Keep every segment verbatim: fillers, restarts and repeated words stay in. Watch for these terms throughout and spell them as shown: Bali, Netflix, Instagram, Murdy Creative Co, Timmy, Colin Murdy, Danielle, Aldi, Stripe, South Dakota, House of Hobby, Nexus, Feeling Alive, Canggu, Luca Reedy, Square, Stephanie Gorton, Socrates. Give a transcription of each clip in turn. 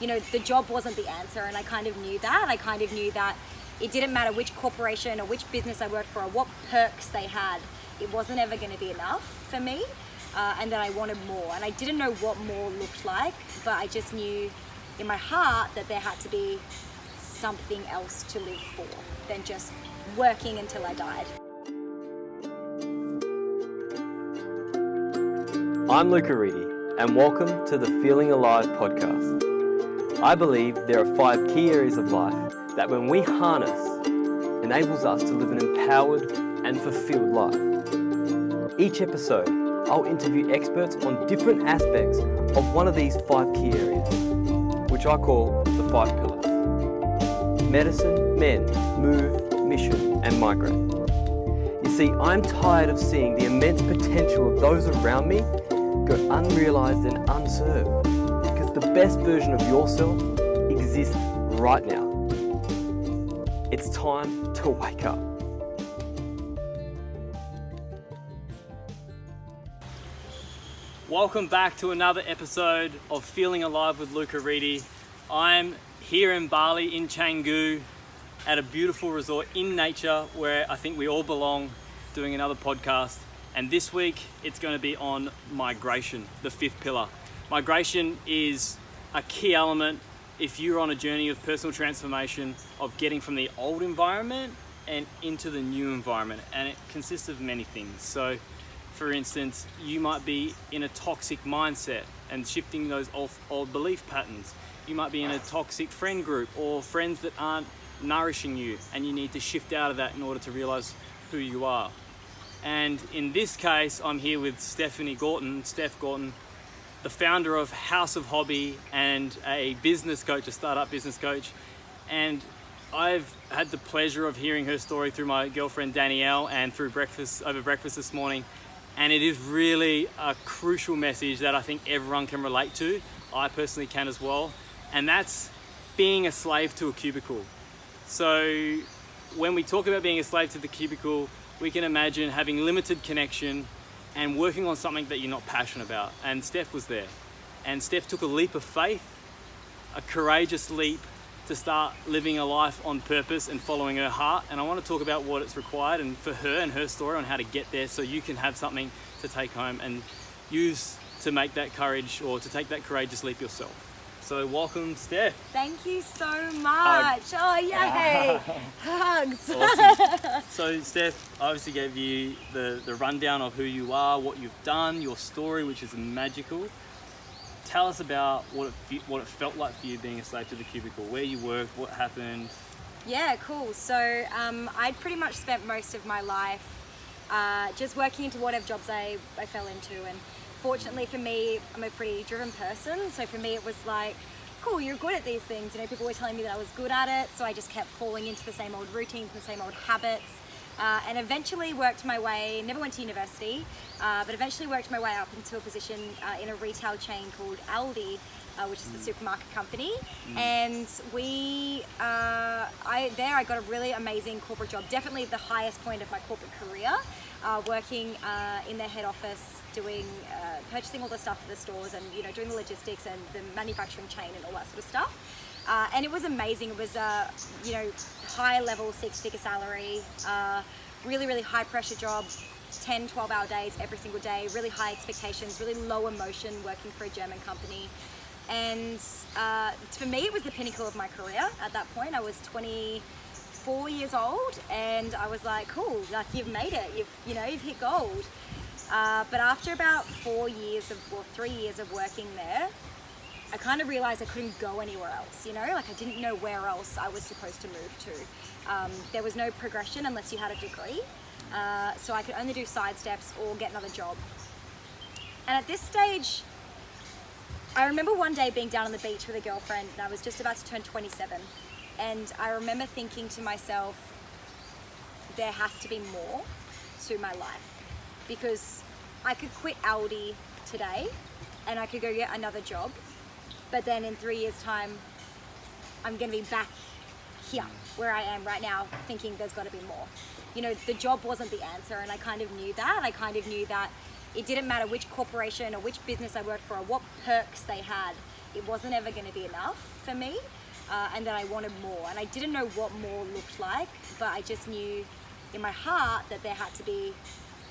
you know, the job wasn't the answer, and I kind of knew that. I kind of knew that it didn't matter which corporation or which business I worked for or what perks they had, it wasn't ever going to be enough for me, uh, and that I wanted more. And I didn't know what more looked like, but I just knew in my heart that there had to be something else to live for than just working until I died. I'm Luca Reedy, and welcome to the Feeling Alive podcast. I believe there are five key areas of life that, when we harness, enables us to live an empowered and fulfilled life. Each episode, I'll interview experts on different aspects of one of these five key areas, which I call the five pillars: medicine, men, move, mission, and migrate. You see, I'm tired of seeing the immense potential of those around me go unrealized and unserved, because the best version of yourself exists right now. It's time to wake up. Welcome back to another episode of Feeling Alive with Luca Reedy. I'm here in Bali, in Canggu, at a beautiful resort in nature where I think we all belong, doing another podcast. And this week, it's going to be on migration, the fifth pillar. Migration is a key element if you're on a journey of personal transformation, of getting from the old environment and into the new environment. And it consists of many things. So for instance, you might be in a toxic mindset and shifting those old, old belief patterns. You might be in a toxic friend group or friends that aren't nourishing you, and you need to shift out of that in order to realize who you are. And in this case, I'm here with Stephanie Gorton, Steph Gorton, the founder of House of Hobby and a business coach, a startup business coach. And I've had the pleasure of hearing her story through my girlfriend Danielle and through breakfast, over breakfast this morning. And it is really a crucial message that I think everyone can relate to. I personally can as well. And that's being a slave to a cubicle. So when we talk about being a slave to the cubicle, we can imagine having limited connection and working on something that you're not passionate about. And Steph was there. And Steph took a leap of faith, a courageous leap to start living a life on purpose and following her heart. And I want to talk about what it's required and for her and her story on how to get there, so you can have something to take home and use to make that courage or to take that courageous leap yourself. So welcome, Steph. Thank you so much. Hugs. Oh, yay. Hugs. Awesome. So Steph obviously gave you the, the rundown of who you are, what you've done, your story, which is magical. Tell us about what it, what it felt like for you being a slave to the cubicle, where you worked, what happened. Yeah, cool. So um, I'd pretty much spent most of my life uh, just working into whatever jobs I, I fell into. And fortunately for me, I'm a pretty driven person, so for me it was like, cool, you're good at these things. You know, people were telling me that I was good at it, so I just kept falling into the same old routines and the same old habits, uh, and eventually worked my way, never went to university, uh, but eventually worked my way up into a position uh, in a retail chain called Aldi, uh, which is the supermarket company, mm. and we, uh, I there I got a really amazing corporate job, definitely the highest point of my corporate career, uh, working uh, in their head office, doing uh, purchasing all the stuff for the stores, and you know, doing the logistics and the manufacturing chain and all that sort of stuff, uh, and it was amazing. It was a you know high level six-figure salary, uh, really really high pressure job, ten twelve hour days every single day, really high expectations, really low emotion, working for a German company. And uh, for me it was the pinnacle of my career. At that point I was twenty-four years old, and I was like, cool, like you've made it, you've you know you've hit gold. Uh, but after about four years of, or three years of working there, I kind of realized I couldn't go anywhere else, you know, like I didn't know where else I was supposed to move to. Um, there was no progression unless you had a degree. Uh, so I could only do side steps or get another job. And at this stage, I remember one day being down on the beach with a girlfriend, and I was just about to turn twenty-seven. And I remember thinking to myself, there has to be more to my life. Because I could quit Aldi today and I could go get another job, but then in three years time, I'm gonna be back here where I am right now thinking there's gotta be more. You know, the job wasn't the answer, and I kind of knew that. I kind of knew that it didn't matter which corporation or which business I worked for or what perks they had, it wasn't ever going to be enough for me, uh, and that I wanted more. And I didn't know what more looked like, but I just knew in my heart that there had to be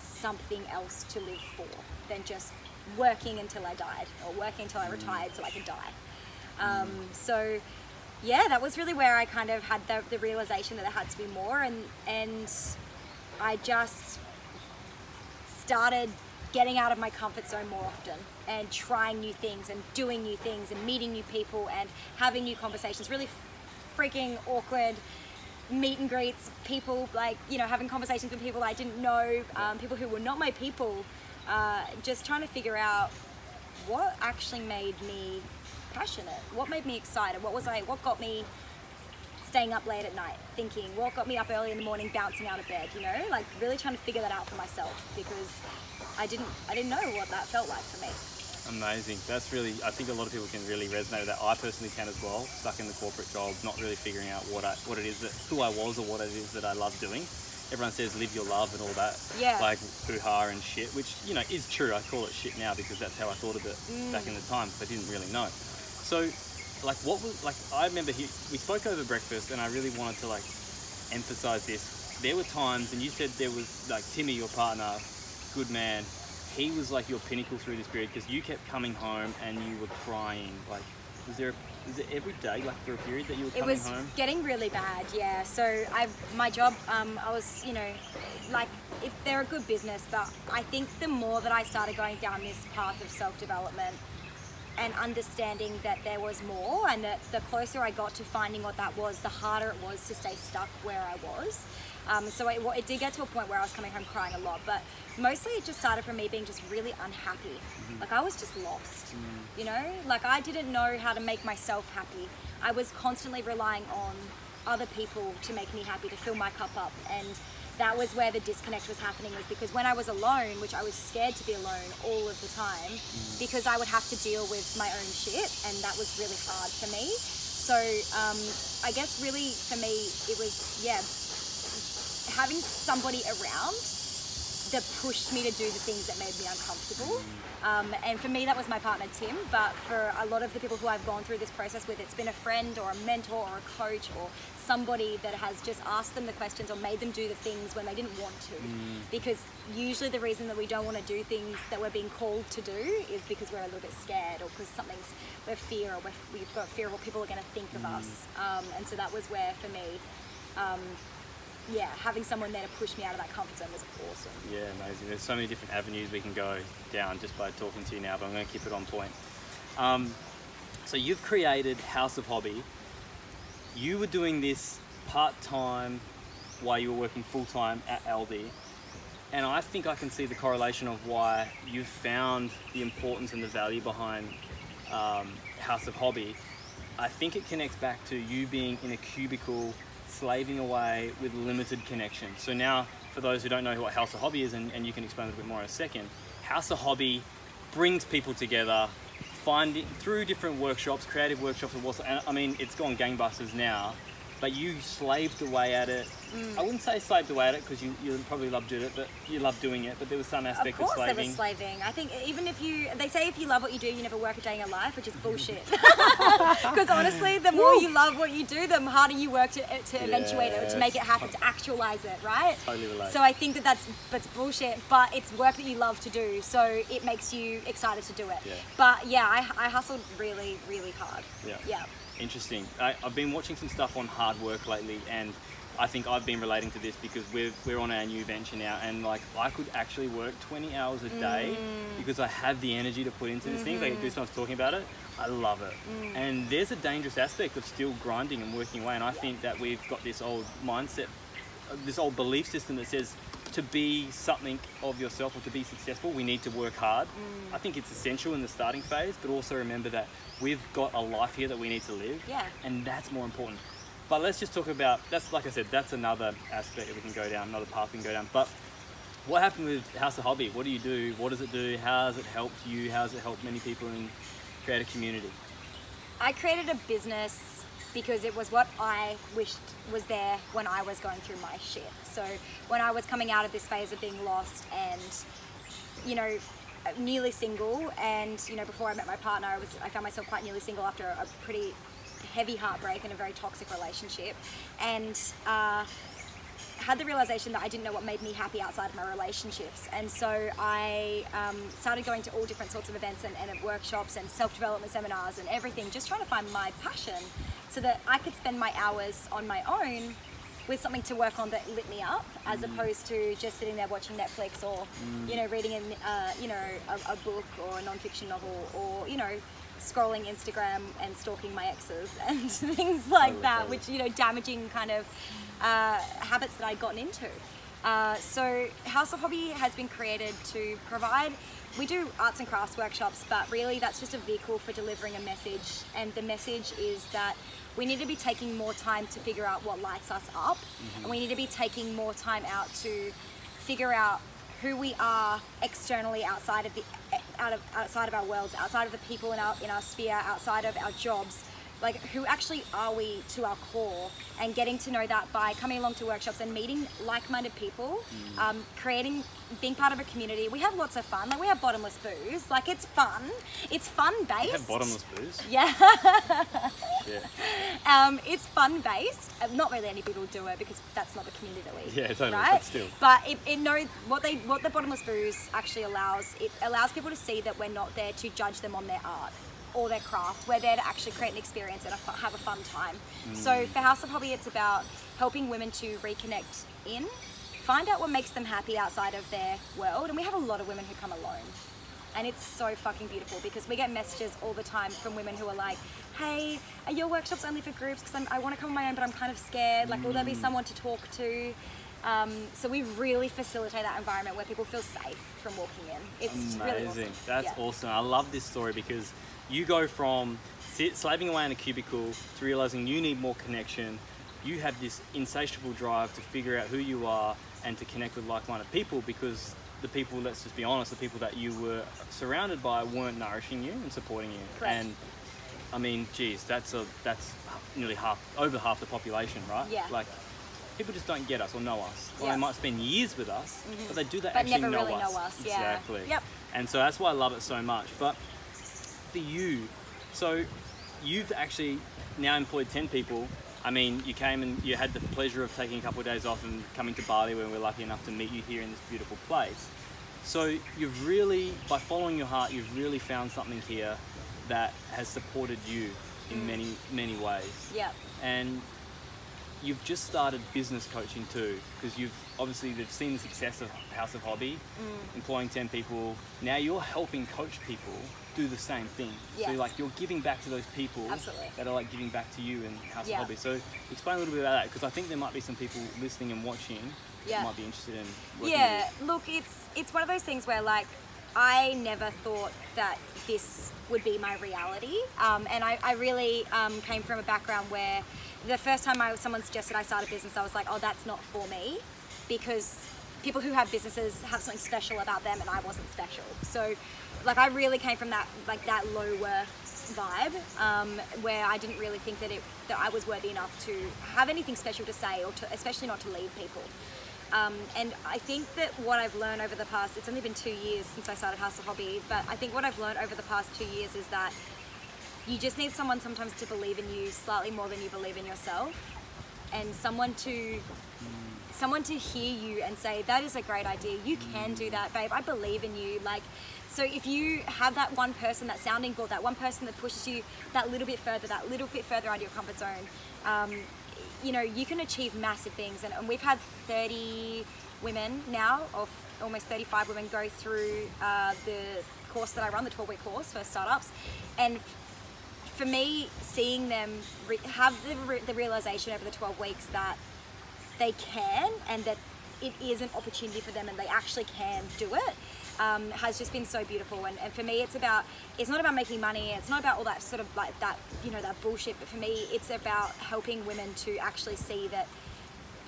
something else to live for than just working until I died, or working until I retired so I could die. Um, so yeah, that was really where I kind of had the, the realization that there had to be more, and and I just started getting out of my comfort zone more often and trying new things and doing new things and meeting new people and having new conversations, really freaking awkward meet and greets, people like, you know, having conversations with people I didn't know, um, people who were not my people, uh, just trying to figure out what actually made me passionate, what made me excited, what was I, what got me staying up late at night thinking, what got me up early in the morning bouncing out of bed, you know, like really trying to figure that out for myself, because I didn't I didn't know what that felt like for me. Amazing. That's really, I think a lot of people can really resonate with that. I personally can as well, stuck in the corporate job, not really figuring out what I what it is that, who I was or what it is that I love doing. Everyone says live your love and all that, yeah, like hoo-ha and shit, which, you know, is true. I call it shit now because that's how I thought of it mm. back in the time, but I didn't really know. So like what was, like I remember he, we spoke over breakfast and I really wanted to like emphasize this. There were times, and you said there was like Timmy, your partner, good man, he was like your pinnacle through this period, because you kept coming home and you were crying. Like, was there a, was it every day, like for a period that you were coming home? It was home? Getting really bad, yeah. So I, my job, um, I was, you know, like it, they're a good business, but I think the more that I started going down this path of self-development and understanding that there was more, and that the closer I got to finding what that was, the harder it was to stay stuck where I was. Um, so it, it did get to a point where I was coming home crying a lot, but mostly it just started from me being just really unhappy. Mm-hmm. Like I was just lost, mm-hmm. you know? Like I didn't know how to make myself happy. I was constantly relying on other people to make me happy, to fill my cup up. And that was where the disconnect was happening, was because when I was alone, which I was scared to be alone all of the time, mm-hmm. because I would have to deal with my own shit, and that was really hard for me. So um, I guess really for me, it was, yeah, having somebody around that pushed me to do the things that made me uncomfortable. Um, and for me, that was my partner, Tim, but for a lot of the people who I've gone through this process with, it's been a friend or a mentor or a coach or somebody that has just asked them the questions or made them do the things when they didn't want to. Mm. Because usually the reason that we don't want to do things that we're being called to do is because we're a little bit scared, or because something's, we're fear, or we're, we've got fear of what people are going to think of mm. us. Um, and so that was where, for me, um, yeah, having someone there to push me out of that comfort zone was awesome. Yeah, amazing. There's so many different avenues we can go down just by talking to you now, but I'm going to keep it on point. Um, so you've created House of Hobby. You were doing this part-time while you were working full-time at Aldi. And I think I can see the correlation of why you've found the importance and the value behind um, House of Hobby. I think it connects back to you being in a cubicle slaving away with limited connection. So now, for those who don't know what House of Hobby is, and, and you can explain a bit more in a second, House of Hobby brings people together, finding through different workshops, creative workshops, and I mean, it's gone gangbusters now, but you slaved away at it. Mm. I wouldn't say slaved away at it, because you, you probably loved it, but you loved doing it, but there was some aspect of, of slaving. Of course there was slaving. I think even if you, they say if you love what you do, you never work a day in your life, which is bullshit. Because honestly, the more Woo. you love what you do, the harder you work to, to yeah. eventuate it, to make it happen, to actualize it, right? Totally relate. So I think that that's, that's bullshit, but it's work that you love to do, so it makes you excited to do it. Yeah. But yeah, I, I hustled really, really hard. Yeah. yeah. Interesting. I, I've been watching some stuff on hard work lately, and I think I've been relating to this because we're, we're on our new venture now, and like I could actually work twenty hours a day mm. because I have the energy to put into this mm-hmm. thing. Like this one's talking about it, I love it. Mm. And there's a dangerous aspect of still grinding and working away, and I yeah. think that we've got this old mindset, this old belief system that says to be something of yourself or to be successful, we need to work hard. Mm. I think it's essential in the starting phase, but also remember that we've got a life here that we need to live, yeah. and that's more important. But let's just talk about, that's like I said, that's another aspect that we can go down, another path we can go down. But what happened with House of Hobby? What do you do? What does it do? How has it helped you? How has it helped many people in creative community? I created a business because it was what I wished was there when I was going through my shit. So when I was coming out of this phase of being lost and, you know, newly single, and you know, before I met my partner, I was I found myself quite newly single after a pretty heavy heartbreak and a very toxic relationship, and uh, had the realization that I didn't know what made me happy outside of my relationships. And so I um, started going to all different sorts of events and, and workshops and self-development seminars and everything, just trying to find my passion so that I could spend my hours on my own with something to work on that lit me up, as mm. opposed to just sitting there watching Netflix or, mm. you know, reading in, uh, you know, a, a book or a non-fiction novel, or, you know, scrolling Instagram and stalking my exes and things like that, which, you know, damaging kind of uh, habits that I'd gotten into. Uh, so House of Hobby has been created to provide, we do arts and crafts workshops, but really that's just a vehicle for delivering a message. And the message is that we need to be taking more time to figure out what lights us up, mm-hmm. and we need to be taking more time out to figure out who we are externally, outside of the out of outside of our worlds, outside of the people in our in our sphere, outside of our jobs. Like, who actually are we to our core, and getting to know that by coming along to workshops and meeting like-minded people, mm. um, creating, being part of a community. We have lots of fun. Like, we have bottomless booze. Like, it's fun. It's fun-based. You have bottomless booze? Yeah. yeah. Um, it's fun-based. Not really any people do it because that's not the community that we. Yeah, totally. Right? But still. But it, it knows what they what the bottomless booze actually allows. It allows people to see that we're not there to judge them on their art or their craft. We're there to actually create an experience and have a fun time. Mm. So for House of Hobby, it's about helping women to reconnect in, find out what makes them happy outside of their world. And we have a lot of women who come alone. And it's so fucking beautiful because we get messages all the time from women who are like, hey, are your workshops only for groups? Because I want to come on my own, but I'm kind of scared. Like, mm. will there be someone to talk to? Um, so we really facilitate that environment where people feel safe from walking in. It's amazing. Really awesome. That's yeah. awesome. I love this story because you go from sit, slaving away in a cubicle to realizing you need more connection. You have this insatiable drive to figure out who you are and to connect with like-minded people, because the people, let's just be honest, the people that you were surrounded by weren't nourishing you and supporting you. Correct. And I mean, geez, that's a that's nearly half, over half the population, right? Yeah. Like, people just don't get us or know us. Or yep. they might spend years with us, mm-hmm. but they do that but actually never know, really us. know us. Exactly. Yeah. Yep. And so that's why I love it so much. But for you, so you've actually now employed ten people. I mean, you came and you had the pleasure of taking a couple of days off and coming to Bali, where we're lucky enough to meet you here in this beautiful place. So you've really, by following your heart, you've really found something here that has supported you in mm. many, many ways. Yeah. And you've just started business coaching too, because you've obviously they've seen the success of House of Hobby, mm. employing ten people. Now you're helping coach people do the same thing. Yes. So like, you're giving back to those people. Absolutely. That are like giving back to you and House yeah. of Hobby. So explain a little bit about that, because I think there might be some people listening and watching yeah. who might be interested in working yeah with you. Look, it's it's one of those things where, like, I never thought that this would be my reality, um, and I, I really um, came from a background where the first time I, someone suggested I start a business, I was like, oh, that's not for me, because people who have businesses have something special about them, and I wasn't special. So, like, I really came from that, like, that low worth vibe, um, where I didn't really think that it that I was worthy enough to have anything special to say, or to, especially not to lead people. Um, and I think that what I've learned over the past, it's only been two years since I started House of Hobby, but I think what I've learned over the past two years is that you just need someone sometimes to believe in you slightly more than you believe in yourself, and someone to someone to hear you and say, that is a great idea, you can do that, babe, I believe in you. Like, so if you have that one person, that sounding board, that one person that pushes you that little bit further, that little bit further out of your comfort zone, um, you know, you can achieve massive things. And, and we've had thirty women now, or almost thirty-five women, go through uh, the course that I run, the twelve-week course for startups. And for me, seeing them re- have the, re- the realization over the twelve weeks that they can, and that it is an opportunity for them, and they actually can do it, um, has just been so beautiful. And, and for me, it's about, it's not about making money, it's not about all that sort of like that, you know, that bullshit, but for me, it's about helping women to actually see that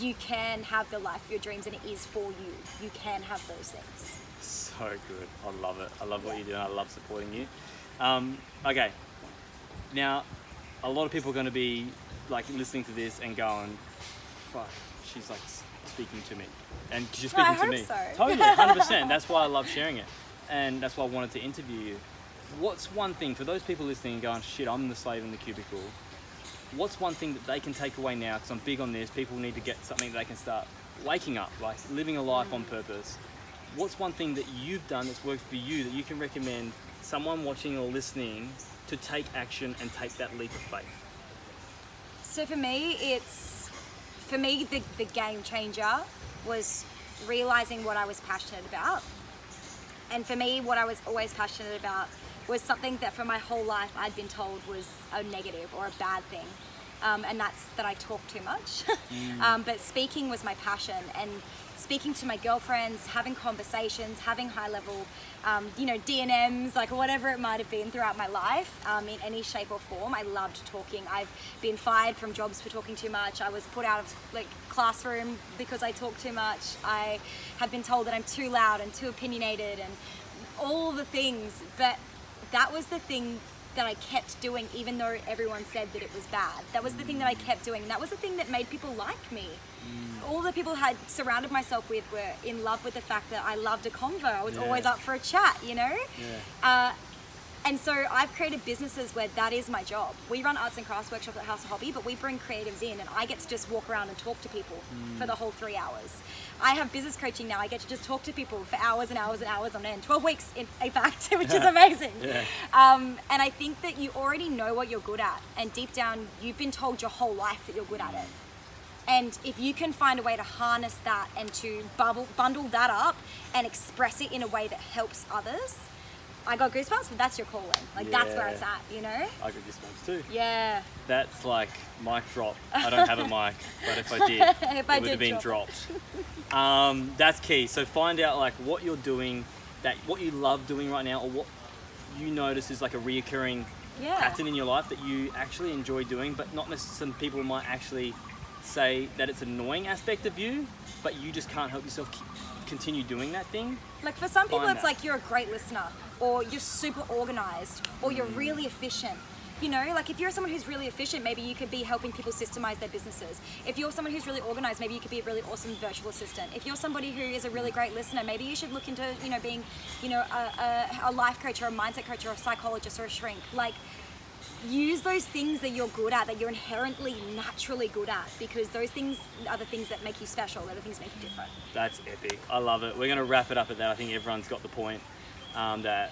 you can have the life of your dreams, and it is for you. You can have those things. So good. I love it. I love what yeah. you do, and I love supporting you. Um, okay. Now, a lot of people are going to be like listening to this and going, fuck, she's like speaking to me. And she's speaking no, I to hope me. So. Totally, one hundred percent. That's why I love sharing it. and that's why I wanted to interview you. What's one thing, for those people listening and going, shit, I'm the slave in the cubicle, what's one thing that they can take away now? Because I'm big on this, people need to get something that they can start waking up, like living a life on purpose. What's one thing that you've done that's worked for you that you can recommend someone watching or listening to take action and take that leap of faith? So for me, it's, for me, the, the game changer was realizing what I was passionate about. And for me, what I was always passionate about was something that for my whole life I'd been told was a negative or a bad thing. Um, and that's that I talk too much. mm. um, but speaking was my passion, and speaking to my girlfriends, having conversations, having high level, um, you know, D and Ms, like whatever it might have been throughout my life, um, in any shape or form. I loved talking. I've been fired from jobs for talking too much. I was put out of like classroom because I talk too much. I have been told that I'm too loud and too opinionated and all the things, but that was the thing that I kept doing, even though everyone said that it was bad. That was the thing that I kept doing. That was the thing that made people like me. Mm. All the people I had surrounded myself with were in love with the fact that I loved a convo. I was yeah. always up for a chat, you know? Yeah. Uh, and so I've created businesses where that is my job. We run arts and crafts workshops at House of Hobby, but we bring creatives in and I get to just walk around and talk to people mm. for the whole three hours. I have business coaching now. I get to just talk to people for hours and hours and hours on end, twelve weeks in fact, which is amazing. Yeah. Um, and I think that you already know what you're good at, and deep down, you've been told your whole life that you're good at it. And if you can find a way to harness that and to bubble, bundle that up and express it in a way that helps others, I got goosebumps, but that's your calling. Like, yeah. that's where it's at, you know? I got goosebumps too. Yeah. That's like mic drop. I don't have a mic, but if I did, if I it would did have been drop. dropped. Um, that's key. So find out like what you're doing, that what you love doing right now, or what you notice is like a reoccurring yeah. pattern in your life that you actually enjoy doing, but not necessarily, some people might actually say that it's an annoying aspect of you, but you just can't help yourself continue doing that thing. Like for some people, find it's that. Like you're a great listener, or you're super organized, or you're really efficient. You know, like if you're someone who's really efficient, maybe you could be helping people systemize their businesses. If you're someone who's really organized, maybe you could be a really awesome virtual assistant. If you're somebody who is a really great listener, maybe you should look into, you know, being, you know, a, a, a life coach or a mindset coach or a psychologist or a shrink. Like, use those things that you're good at, that you're inherently, naturally good at, because those things are the things that make you special, they're the things that make you different. That's epic. I love it. We're going to wrap it up at that. I think everyone's got the point. Um, that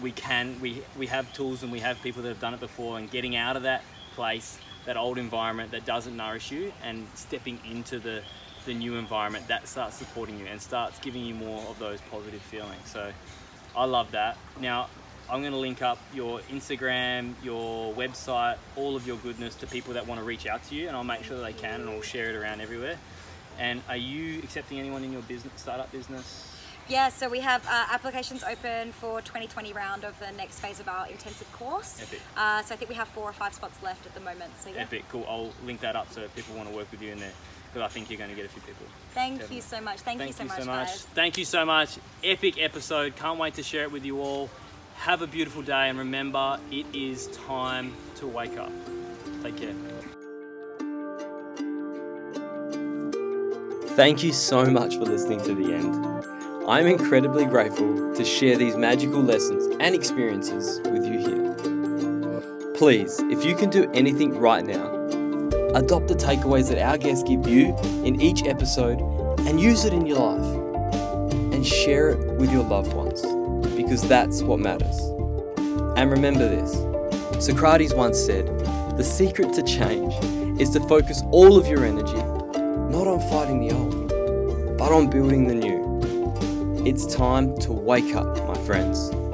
we can, we we have tools and we have people that have done it before, and getting out of that place, that old environment that doesn't nourish you, and stepping into the, the new environment that starts supporting you and starts giving you more of those positive feelings. So I love that. Now, I'm going to link up your Instagram, your website, all of your goodness to people that want to reach out to you, and I'll make sure that they can, and I'll share it around everywhere. And are you accepting anyone in your business, startup business? Yeah, so we have uh, applications open for twenty twenty round of the next phase of our intensive course. Epic. Uh, so I think we have four or five spots left at the moment. So yeah. Epic, cool. I'll link that up so if people want to work with you in there, because I think you're going to get a few people. Thank Definitely. you so much. Thank, Thank you so you much, so much. Guys. Thank you so much. Epic episode. Can't wait to share it with you all. Have a beautiful day, and remember, it is time to wake up. Take care. Thank you so much for listening to the end. I'm incredibly grateful to share these magical lessons and experiences with you here. Please, if you can do anything right now, adopt the takeaways that our guests give you in each episode and use it in your life, and share it with your loved ones, because that's what matters. And remember this, Socrates once said, the secret to change is to focus all of your energy, not on fighting the old, but on building the new. It's time to wake up, my friends.